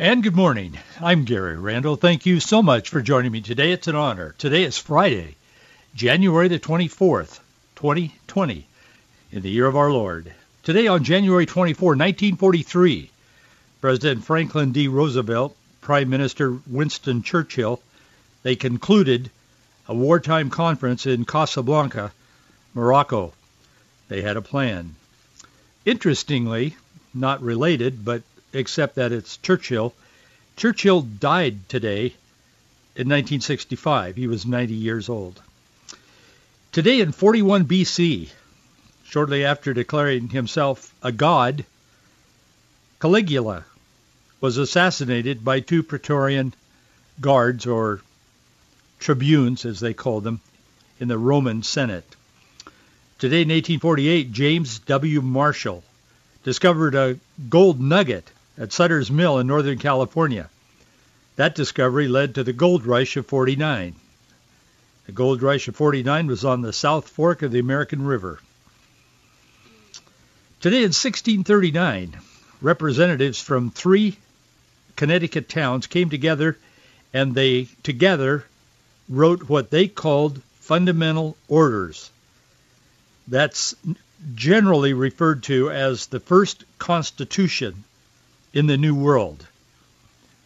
And good morning. I'm Gary Randall. Thank you so much for joining me today. It's an honor. Today is Friday, January the 24th, 2020, in the year of our Lord. Today on January 24, 1943, President Franklin D. Roosevelt, Prime Minister Winston Churchill, they concluded a wartime conference in Casablanca, Morocco. They had a plan. Interestingly, not related, but except that it's Churchill. Churchill died today in 1965. He was 90 years old. Today in 41 BC, shortly after declaring himself a god, Caligula was assassinated by two Praetorian guards, or tribunes as they called them, in the Roman Senate. Today in 1848, James W. Marshall discovered a gold nugget at Sutter's Mill in Northern California. That discovery led to the gold rush of 49. The gold rush of 49 was on the South Fork of the American River. Today in 1639, representatives from three Connecticut towns came together and they together wrote what they called fundamental orders. That's generally referred to as the first constitution in the New World.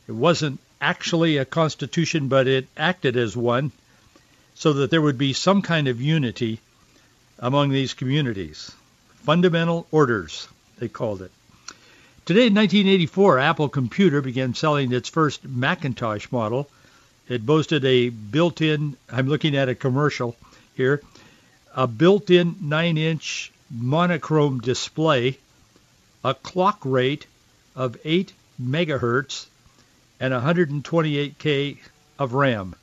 It wasn't actually a constitution, but it acted as one so that there would be some kind of unity among these communities. Fundamental orders, they called it. Today in 1984, Apple Computer began selling its first Macintosh model. It boasted a built-in, I'm looking at a commercial here, a built-in 9-inch monochrome display, a clock rate of 8 megahertz, and 128K of RAM.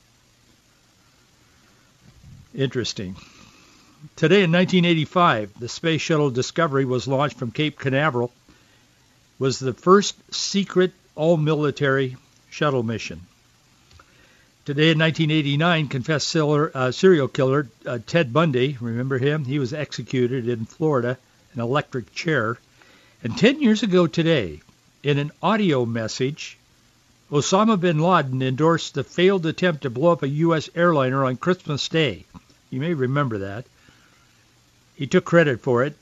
Interesting. Today in 1985, the Space Shuttle Discovery was launched from Cape Canaveral. It was the first secret all-military shuttle mission. Today in 1989, confessed serial killer Ted Bundy, remember him? He was executed in Florida, an electric chair. And 10 years ago today, in an audio message, Osama bin Laden endorsed the failed attempt to blow up a U.S. airliner on Christmas Day. You may remember that. He took credit for it,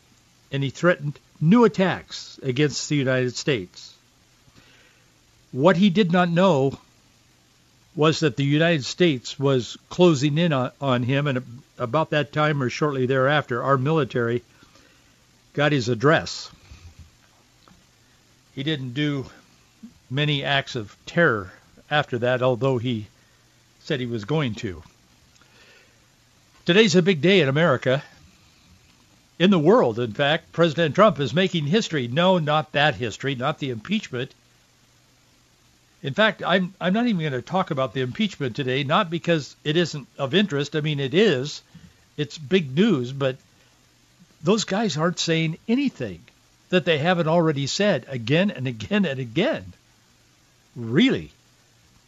and he threatened new attacks against the United States. What he did not know was that the United States was closing in on him, and about that time or shortly thereafter, our military got his address. He didn't do many acts of terror after that, although he said he was going to. Today's a big day in America. In the world, in fact, President Trump is making history. No, not that history, not the impeachment. In fact, I'm not even going to talk about the impeachment today, not because it isn't of interest. I mean, it is. It's big news, but those guys aren't saying anything that they haven't already said again and again and again. Really.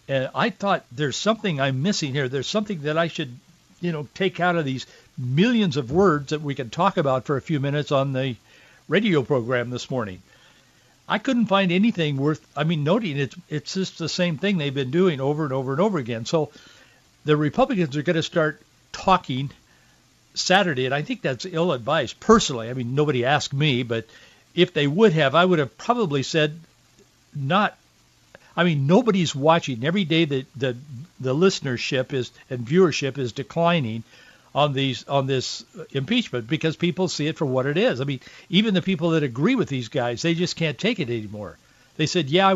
And I thought there's something I'm missing here. There's something that I should, take out of these millions of words that we can talk about for a few minutes on the radio program this morning. I couldn't find anything worth, noting. It's just the same thing they've been doing over and over and over again. So the Republicans are going to start talking Saturday, and I think that's ill advice, personally. Nobody asked me, but if they would have, I would have probably said nobody's watching. Every day the listenership is and viewership is declining on this impeachment because people see it for what it is. Even the people that agree with these guys, they just can't take it anymore. They said, yeah,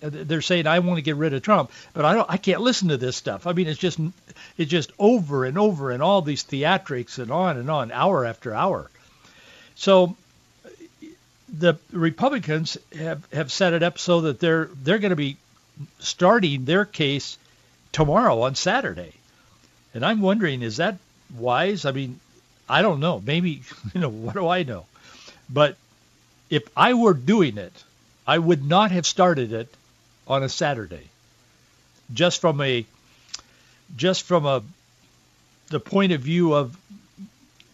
they're saying I want to get rid of Trump, but I can't listen to this stuff. It's just over and over and all these theatrics and on, hour after hour. So the Republicans have set it up so that they're going to be starting their case tomorrow on Saturday. And I'm wondering, is that wise? I mean, I don't know. Maybe, what do I know? But if I were doing it, I would not have started it on a Saturday. Just from the point of view of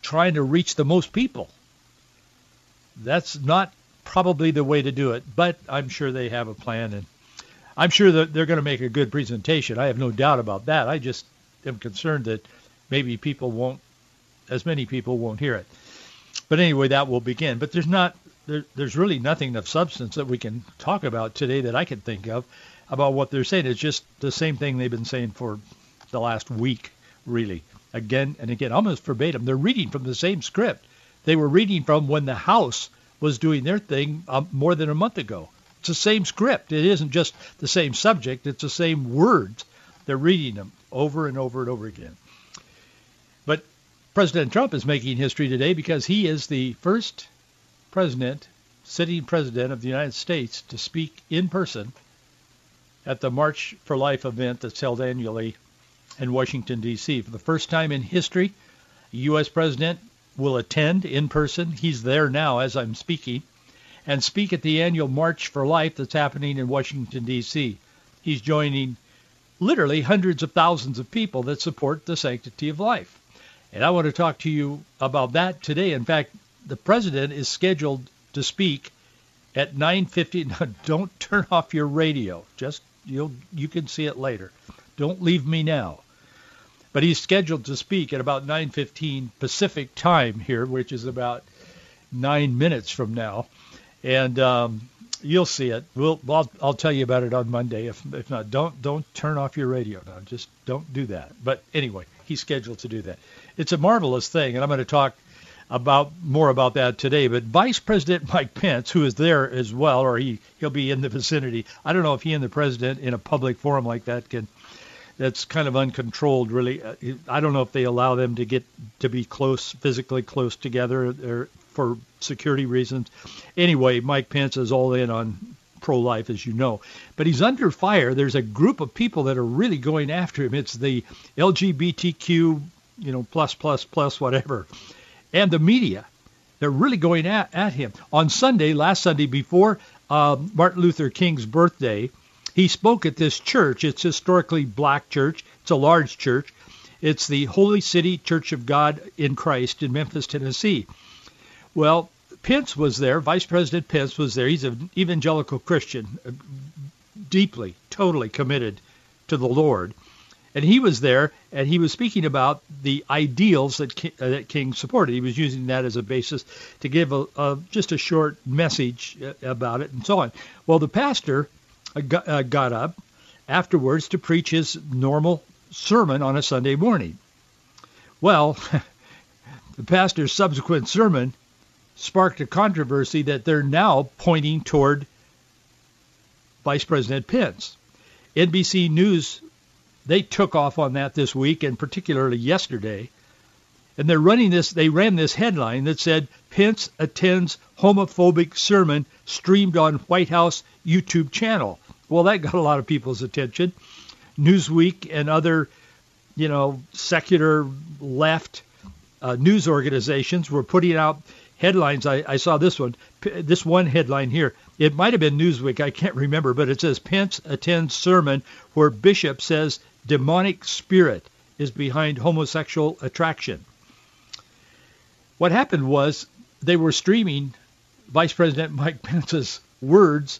trying to reach the most people. That's not probably the way to do it, but I'm sure they have a plan, and I'm sure that they're going to make a good presentation. I have no doubt about that. I just am concerned that maybe as many people won't hear it. But anyway, that will begin. But there's really nothing of substance that we can talk about today that I can think of about what they're saying. It's just the same thing they've been saying for the last week, really, again and again, almost verbatim. They're reading from the same script they were reading from when the House was doing their thing more than a month ago. It's the same script. It isn't just the same subject. It's the same words. They're reading them over and over and over again. But President Trump is making history today because he is the first sitting president of the United States to speak in person at the March for Life event that's held annually in Washington, D.C. For the first time in history, a U.S. president will attend in person. He's there now as I'm speaking, and speak at the annual March for Life that's happening in Washington, D.C. He's joining literally hundreds of thousands of people that support the sanctity of life. And I want to talk to you about that today. In fact, the president is scheduled to speak at 9:50. Now, don't turn off your radio. Just you can see it later. Don't leave me now. But he's scheduled to speak at about 9:15 Pacific time here, which is about 9 minutes from now. And you'll see it. I'll tell you about it on Monday. If not, don't turn off your radio now. Just don't do that. But anyway, he's scheduled to do that. It's a marvelous thing, and I'm going to talk more about that today. But Vice President Mike Pence, who is there as well, or he'll be in the vicinity. I don't know if he and the president in a public forum like that can. That's kind of uncontrolled, really. I don't know if they allow them to get to be physically close together or for security reasons. Anyway, Mike Pence is all in on pro-life, as you know. But he's under fire. There's a group of people that are really going after him. It's the LGBTQ, plus, whatever, and the media. They're really going at him. On Sunday, last Sunday, before Martin Luther King's birthday, he spoke at this church. It's historically black church. It's a large church. It's the Holy City Church of God in Christ in Memphis, Tennessee. Well, Pence was there. Vice President Pence was there. He's an evangelical Christian, deeply, totally committed to the Lord. And he was there, and he was speaking about the ideals that King supported. He was using that as a basis to give just a short message about it and so on. Well, the pastor got up afterwards to preach his normal sermon on a Sunday morning. Well, the pastor's subsequent sermon sparked a controversy that they're now pointing toward Vice President Pence. NBC News, they took off on that this week and particularly yesterday. And they ran this headline that said, Pence attends homophobic sermon streamed on White House YouTube channel. Well, that got a lot of people's attention. Newsweek and other, secular left news organizations were putting out headlines. I saw this one headline here. It might have been Newsweek. I can't remember, but it says, Pence attends sermon where bishop says demonic spirit is behind homosexual attraction. What happened was they were streaming Vice President Mike Pence's words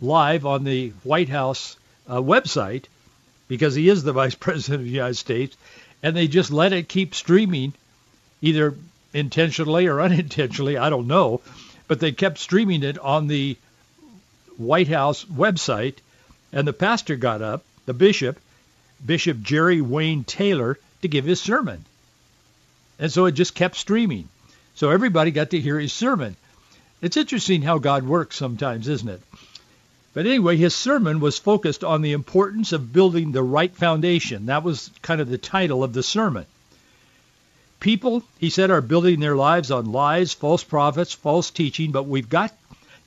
live on the White House website because he is the Vice President of the United States, and they just let it keep streaming, either intentionally or unintentionally, I don't know, but they kept streaming it on the White House website, and the pastor got up, the Bishop Jerry Wayne Taylor, to give his sermon. And so it just kept streaming. So everybody got to hear his sermon. It's interesting how God works sometimes, isn't it? But anyway, his sermon was focused on the importance of building the right foundation. That was kind of the title of the sermon. People, he said, are building their lives on lies, false prophets, false teaching, but we've got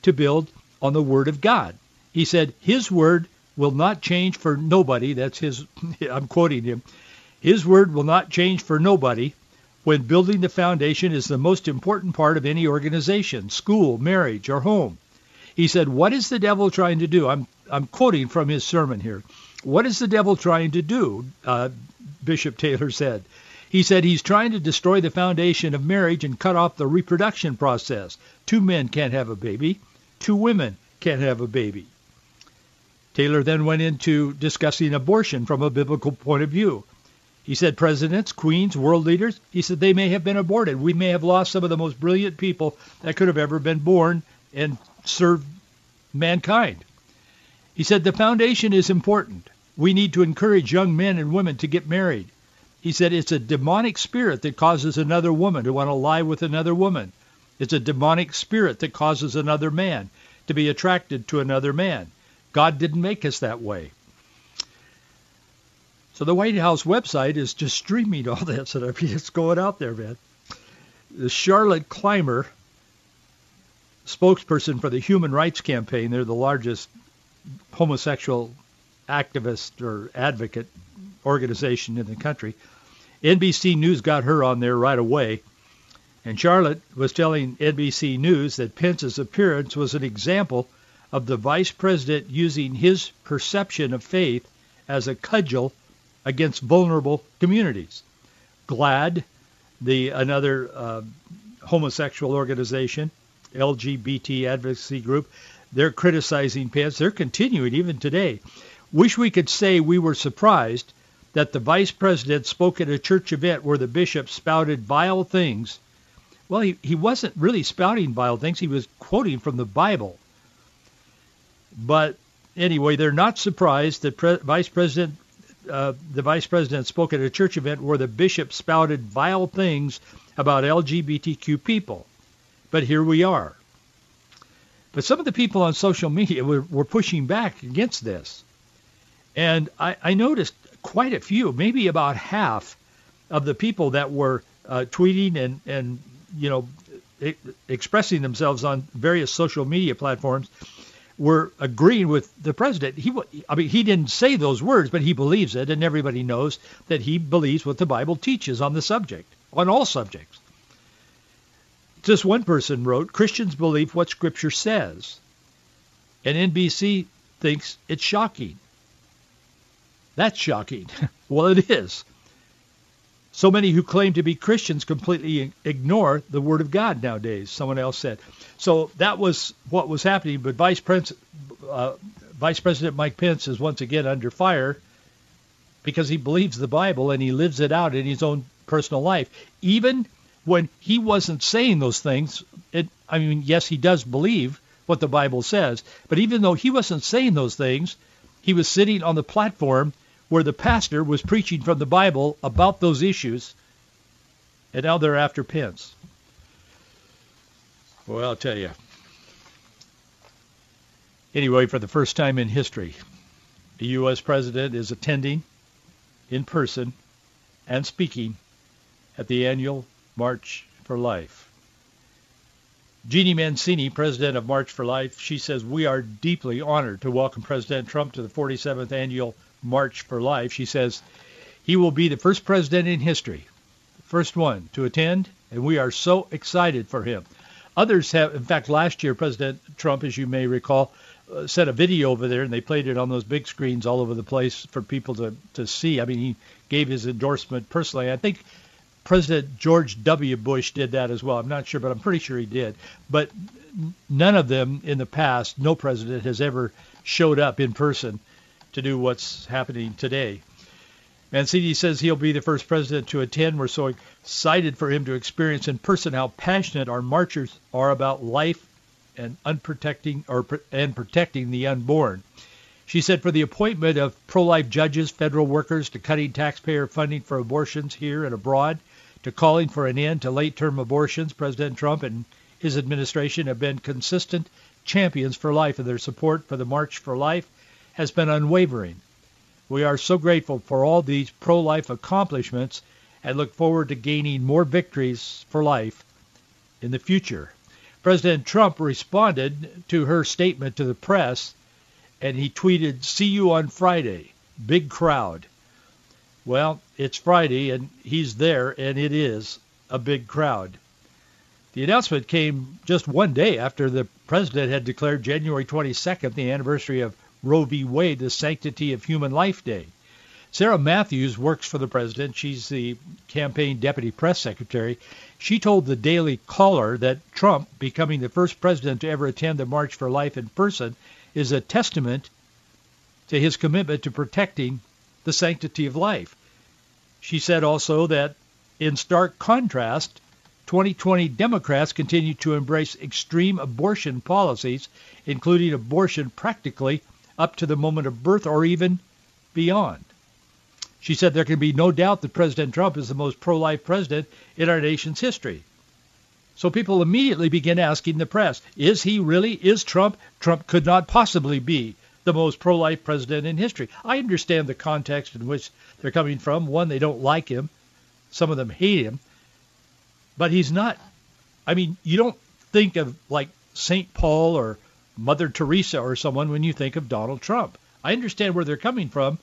to build on the Word of God. He said his Word will not change for nobody. That's his, I'm quoting him. His word will not change for nobody when building the foundation is the most important part of any organization, school, marriage, or home. He said, what is the devil trying to do? I'm quoting from his sermon here. What is the devil trying to do? Bishop Taylor said. He said he's trying to destroy the foundation of marriage and cut off the reproduction process. 2 men can't have a baby. 2 women can't have a baby. Taylor then went into discussing abortion from a biblical point of view. He said presidents, queens, world leaders, he said they may have been aborted. We may have lost some of the most brilliant people that could have ever been born and served mankind. He said the foundation is important. We need to encourage young men and women to get married. He said it's a demonic spirit that causes another woman to want to lie with another woman. It's a demonic spirit that causes another man to be attracted to another man. God didn't make us that way. So the White House website is just streaming all this. And I mean, it's going out there, man. The Charlotte Clymer, spokesperson for the Human Rights Campaign, they're the largest homosexual activist or advocate organization in the country. NBC News got her on there right away. And Charlotte was telling NBC News that Pence's appearance was an example of the vice president using his perception of faith as a cudgel against vulnerable communities. GLAAD, another homosexual organization, LGBT advocacy group, they're criticizing Pence. They're continuing even today. Wish we could say we were surprised that the vice president spoke at a church event where the bishop spouted vile things. Well, he wasn't really spouting vile things. He was quoting from the Bible. But anyway, they're not surprised that the vice president spoke at a church event where the bishop spouted vile things about LGBTQ people. But here we are. But some of the people on social media were pushing back against this. And I noticed quite a few, maybe about half of the people that were tweeting and you know, expressing themselves on various social media platforms were agreeing with the president. He didn't say those words, but he believes it, and everybody knows that he believes what the Bible teaches on the subject, on all subjects. This one person wrote, Christians believe what Scripture says, and NBC thinks it's shocking. That's shocking. Well, it is. So many who claim to be Christians completely ignore the Word of God nowadays, someone else said. So that was what was happening, but Vice President Mike Pence is once again under fire because he believes the Bible and he lives it out in his own personal life. Even when he wasn't saying those things, yes, he does believe what the Bible says, but even though he wasn't saying those things, he was sitting on the platform where the pastor was preaching from the Bible about those issues, and now they're after Pence. Well, I'll tell you. Anyway, for the first time in history, the U.S. president is attending in person and speaking at the annual March for Life. Jeanne Mancini, president of March for Life, she says, we are deeply honored to welcome President Trump to the 47th annual March for Life. She says he will be the first president in history, the first one to attend, and we are so excited for him. Others have, in fact, last year, President Trump, as you may recall, sent a video over there, and they played it on those big screens all over the place for people to see. I mean, he gave his endorsement personally. I think President George W. Bush did that as well. I'm not sure, but I'm pretty sure he did. But none of them in the past, no president has ever showed up in person to do what's happening today. Mancini says he'll be the first president to attend. We're so excited for him to experience in person how passionate our marchers are about life and protecting the unborn. She said for the appointment of pro-life judges, federal workers, to cutting taxpayer funding for abortions here and abroad, to calling for an end to late-term abortions, President Trump and his administration have been consistent champions for life, and their support for the March for Life has been unwavering. We are so grateful for all these pro-life accomplishments and look forward to gaining more victories for life in the future. President Trump responded to her statement to the press and he tweeted, "See you on Friday, big crowd." Well, it's Friday, and he's there, and it is a big crowd. The announcement came just one day after the president had declared January 22nd the anniversary of Roe v. Wade, the Sanctity of Human Life Day. Sarah Matthews works for the president. She's the campaign deputy press secretary. She told the Daily Caller that Trump becoming the first president to ever attend the March for Life in person is a testament to his commitment to protecting the sanctity of life. She said also that, in stark contrast, 2020 Democrats continue to embrace extreme abortion policies, including abortion practically up to the moment of birth or even beyond. She said there can be no doubt that President Trump is the most pro-life president in our nation's history. So people immediately begin asking the press, is he really? Is Trump? Trump could not possibly be the most pro-life president in history. I understand the context in which they're coming from. One, they don't like him. Some of them hate him. But he's not, I mean, you don't think of like St. Paul or Mother Teresa or someone when you think of Donald Trump. I understand where they're coming from,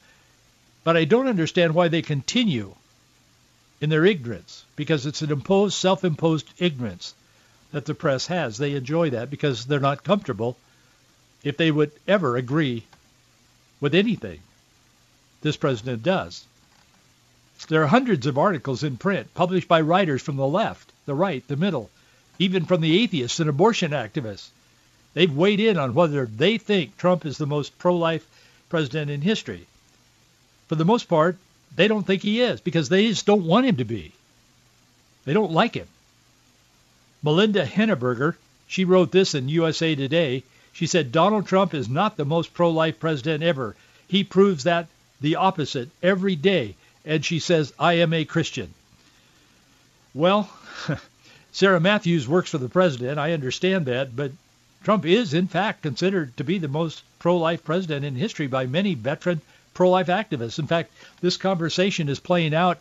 but I don't understand why they continue in their ignorance, because it's an imposed, self-imposed ignorance that the press has. They enjoy that because they're not comfortable if they would ever agree with anything this president does. There are hundreds of articles in print published by writers from the left, the right, the middle, even from the atheists and abortion activists. They've weighed in on whether they think Trump is the most pro-life president in history. For the most part, they don't think he is because they just don't want him to be. They don't like him. Melinda Henneberger, she wrote this in USA Today. She said, "Donald Trump is not the most pro-life president ever. He proves that the opposite every day." And she says, "I am a Christian." Well, Sarah Matthews works for the president. I understand that. But Trump is, in fact, considered to be the most pro-life president in history by many veteran pro-life activists. In fact, this conversation is playing out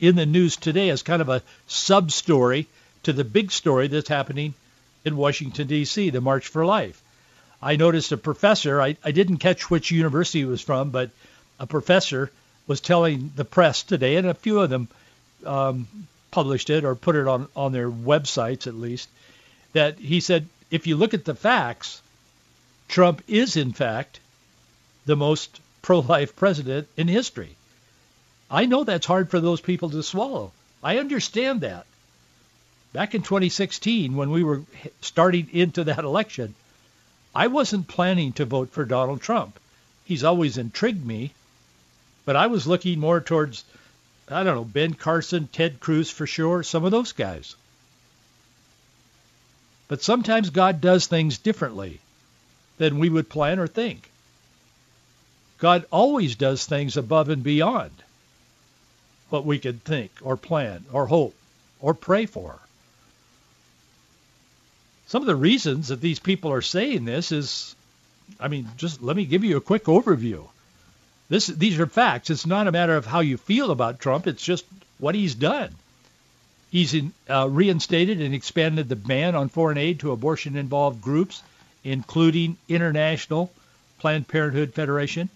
in the news today as kind of a sub-story to the big story that's happening in Washington, D.C., the March for Life. I noticed a professor, I didn't catch which university he was from, but a professor was telling the press today, and a few of them published it or put it on their websites at least, that he said, if you look at the facts, Trump is, in fact, the most pro-life president in history. I know that's hard for those people to swallow. I understand that. Back in 2016, when we were starting into that election, I wasn't planning to vote for Donald Trump. He's always intrigued me. But I was looking more towards, I don't know, Ben Carson, Ted Cruz for sure, some of those guys. But sometimes God does things differently than we would plan or think. God always does things above and beyond what we could think or plan or hope or pray for. Some of the reasons that these people are saying this is, I mean, just let me give you a quick overview. These are facts. It's not a matter of how you feel about Trump. It's just what he's done. He's reinstated and expanded the ban on foreign aid to abortion-involved groups, including International Planned Parenthood Federation.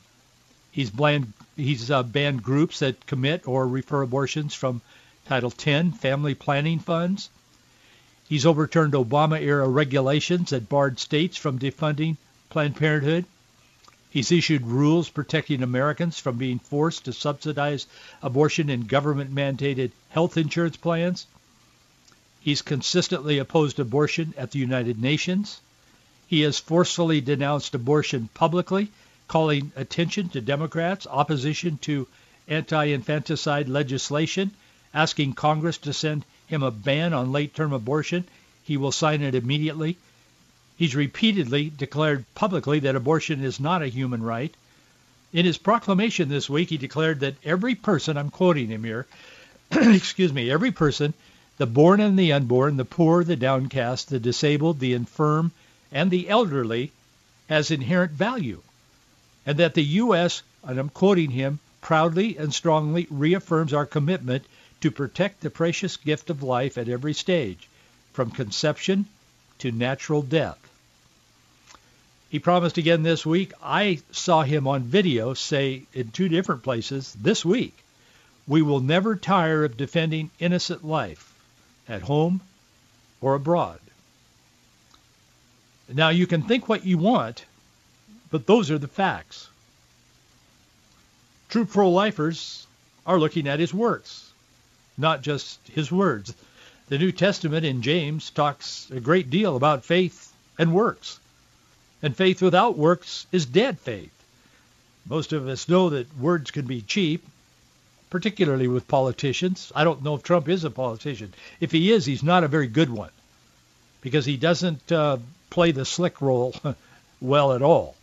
He's banned groups that commit or refer abortions from Title X family planning funds. He's overturned Obama-era regulations that barred states from defunding Planned Parenthood. He's issued rules protecting Americans from being forced to subsidize abortion in government-mandated health insurance plans. He's consistently opposed abortion at the United Nations. He has forcefully denounced abortion publicly, calling attention to Democrats' opposition to anti-infanticide legislation, asking Congress to send him a ban on late-term abortion. He will sign it immediately. He's repeatedly declared publicly that abortion is not a human right. In his proclamation this week, he declared that every person, I'm quoting him here, every person, the born and the unborn, the poor, the downcast, the disabled, the infirm, and the elderly, has inherent value. And that the U.S., and I'm quoting him, proudly and strongly reaffirms our commitment to protect the precious gift of life at every stage, from conception to natural death. He promised again this week. I saw him on video say in two different places this week, we will never tire of defending innocent life at home or abroad. Now, you can think what you want, but those are the facts. True pro-lifers are looking at his works, not just his words. The New Testament in James talks a great deal about faith and works. And faith without works is dead faith. Most of us know that words can be cheap, particularly with politicians. I don't know if Trump is a politician. If he is, he's not a very good one because he doesn't play the slick role well at all.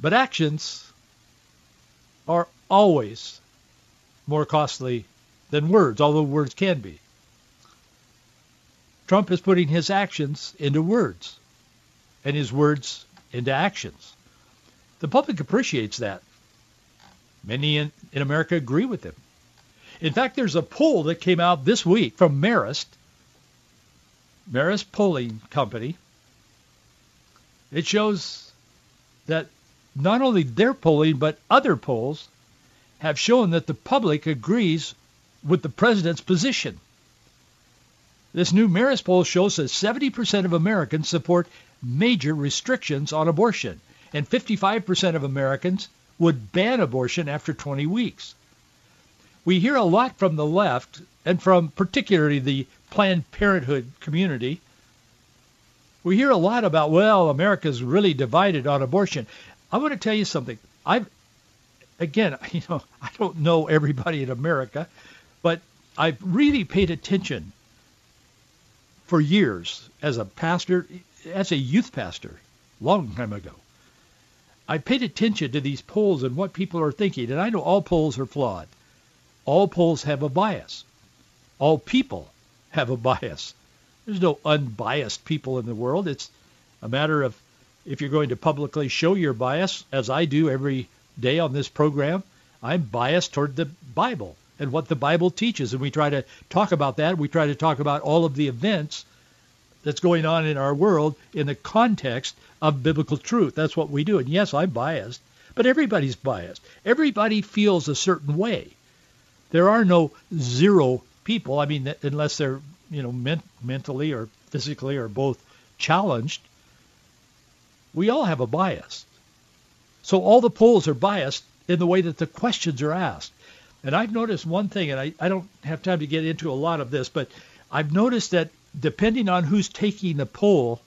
But actions are always more costly than words, although words can be. Trump is putting his actions into words and his words into actions. The public appreciates that. Many in America agree with him. In fact, there's a poll that came out this week from Marist, Marist Polling Company. It shows that not only their polling, but other polls have shown that the public agrees with the president's position. This new Marist poll shows that 70% of Americans support major restrictions on abortion, and 55% of Americans would ban abortion after 20 weeks. We hear a lot from the left, and from particularly the Planned Parenthood community. We hear a lot about, well, America's really divided on abortion. I want to tell you something. I don't know everybody in America, but I've really paid attention for years as a pastor, as a youth pastor, long time ago. I paid attention to these polls and what people are thinking, and I know all polls are flawed. All polls have a bias. All people have a bias. There's no unbiased people in the world. It's a matter of if you're going to publicly show your bias, as I do every day on this program, I'm biased toward the Bible and what the Bible teaches, and we try to talk about that. We try to talk about all of the events that's going on in our world in the context of biblical truth. That's what we do. And yes, I'm biased, but everybody's biased. Everybody feels a certain way. There are no zero people, I mean, unless they're, mentally or physically or both challenged. We all have a bias. So all the polls are biased in the way that the questions are asked. And I've noticed one thing, and I don't have time to get into a lot of this, but I've noticed that depending on who's taking the poll,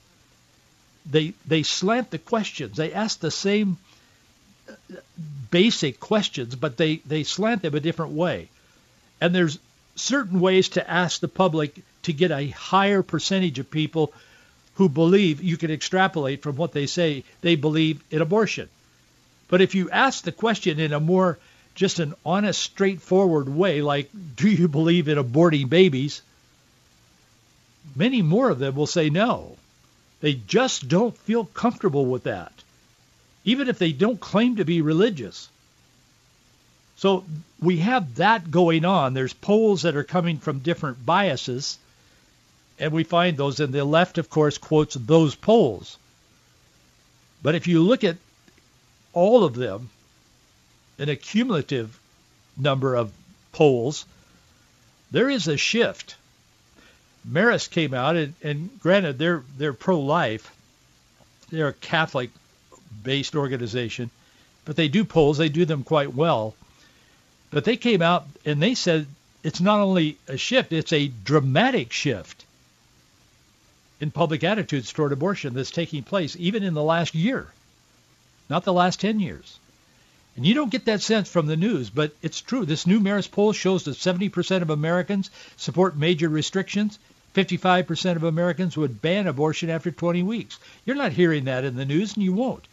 they slant the questions. They ask the same basic questions, but they slant them a different way. And there's certain ways to ask the public to get a higher percentage of people who believe, you can extrapolate from what they say, they believe in abortion. But if you ask the question in a more, just an honest, straightforward way, like, do you believe in aborting babies? Many more of them will say no. They just don't feel comfortable with that, even if they don't claim to be religious. So we have that going on. There's polls that are coming from different biases, and we find those. And the left, of course, quotes those polls. But if you look at all of them, an accumulative number of polls, there is a shift. Marist came out, and granted, they're pro-life. They're a Catholic-based organization, but they do polls. They do them quite well. But they came out, and they said it's not only a shift, it's a dramatic shift in public attitudes toward abortion that's taking place even in the last year, not the last 10 years. And you don't get that sense from the news, but it's true. This new Marist poll shows that 70% of Americans support major restrictions. 55% of Americans would ban abortion after 20 weeks. You're not hearing that in the news, and you won't.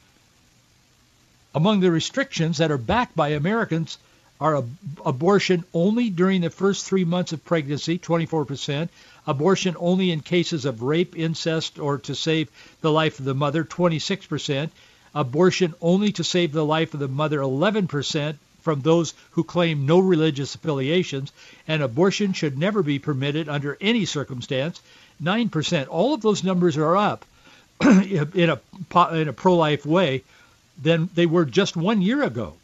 Among the restrictions that are backed by Americans are abortion only during the first 3 months of pregnancy, 24%. Abortion only in cases of rape, incest, or to save the life of the mother, 26%. Abortion only to save the life of the mother, 11% from those who claim no religious affiliations, and abortion should never be permitted under any circumstance, 9%. All of those numbers are up in a pro-life way than they were just 1 year ago.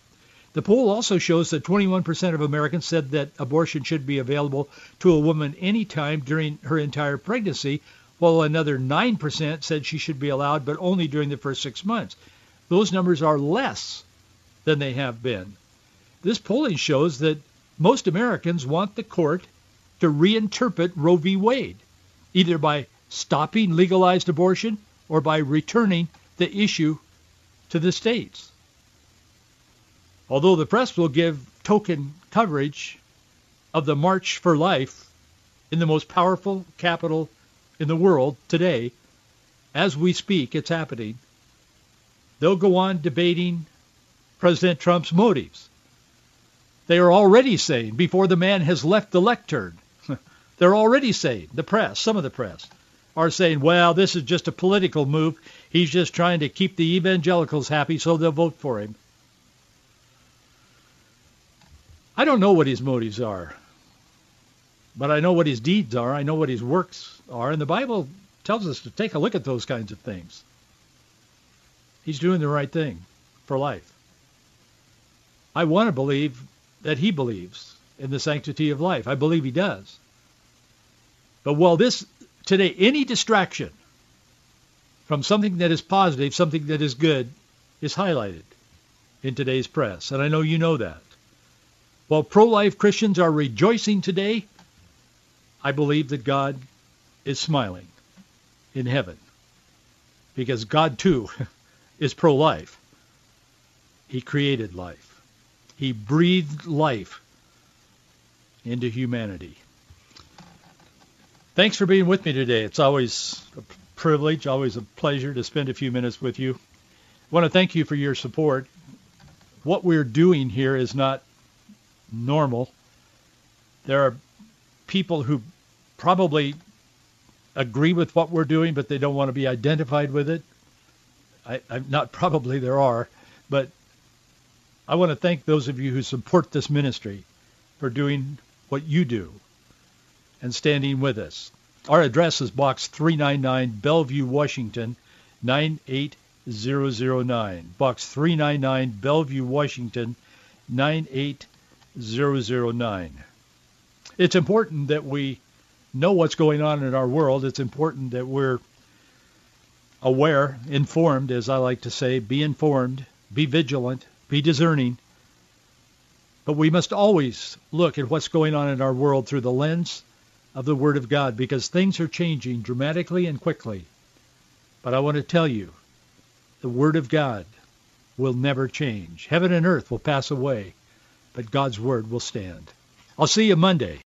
The poll also shows that 21% of Americans said that abortion should be available to a woman any time during her entire pregnancy, while another 9% said she should be allowed, but only during the first 6 months. Those numbers are less than they have been. This polling shows that most Americans want the court to reinterpret Roe v. Wade, either by stopping legalized abortion or by returning the issue to the states. Although the press will give token coverage of the March for Life in the most powerful capital in the world today, as we speak, it's happening, they'll go on debating President Trump's motives. They are already saying, before the man has left the lectern, they're already saying, the press, some of the press, are saying, well, this is just a political move. He's just trying to keep the evangelicals happy so they'll vote for him. I don't know what his motives are, but I know what his deeds are. I know what his works are, and the Bible tells us to take a look at those kinds of things. He's doing the right thing for life. I want to believe that he believes in the sanctity of life. I believe he does. But while this, today, any distraction from something that is positive, something that is good, is highlighted in today's press. And I know you know that. While pro-life Christians are rejoicing today, I believe that God is smiling in heaven, because God, too, is pro-life. He created life. He breathed life into humanity. Thanks for being with me today. It's always a privilege, always a pleasure to spend a few minutes with you. I want to thank you for your support. What we're doing here is not normal. There are people who probably agree with what we're doing, but they don't want to be identified with it. There are, but... I want to thank those of you who support this ministry for doing what you do and standing with us. Our address is Box 399, Bellevue, Washington, 98009. Box 399, Bellevue, Washington, 98009. It's important that we know what's going on in our world. It's important that we're aware, informed, as I like to say, be informed, be vigilant, be discerning, but we must always look at what's going on in our world through the lens of the Word of God, because things are changing dramatically and quickly. But I want to tell you, the Word of God will never change. Heaven and earth will pass away, but God's Word will stand. I'll see you Monday.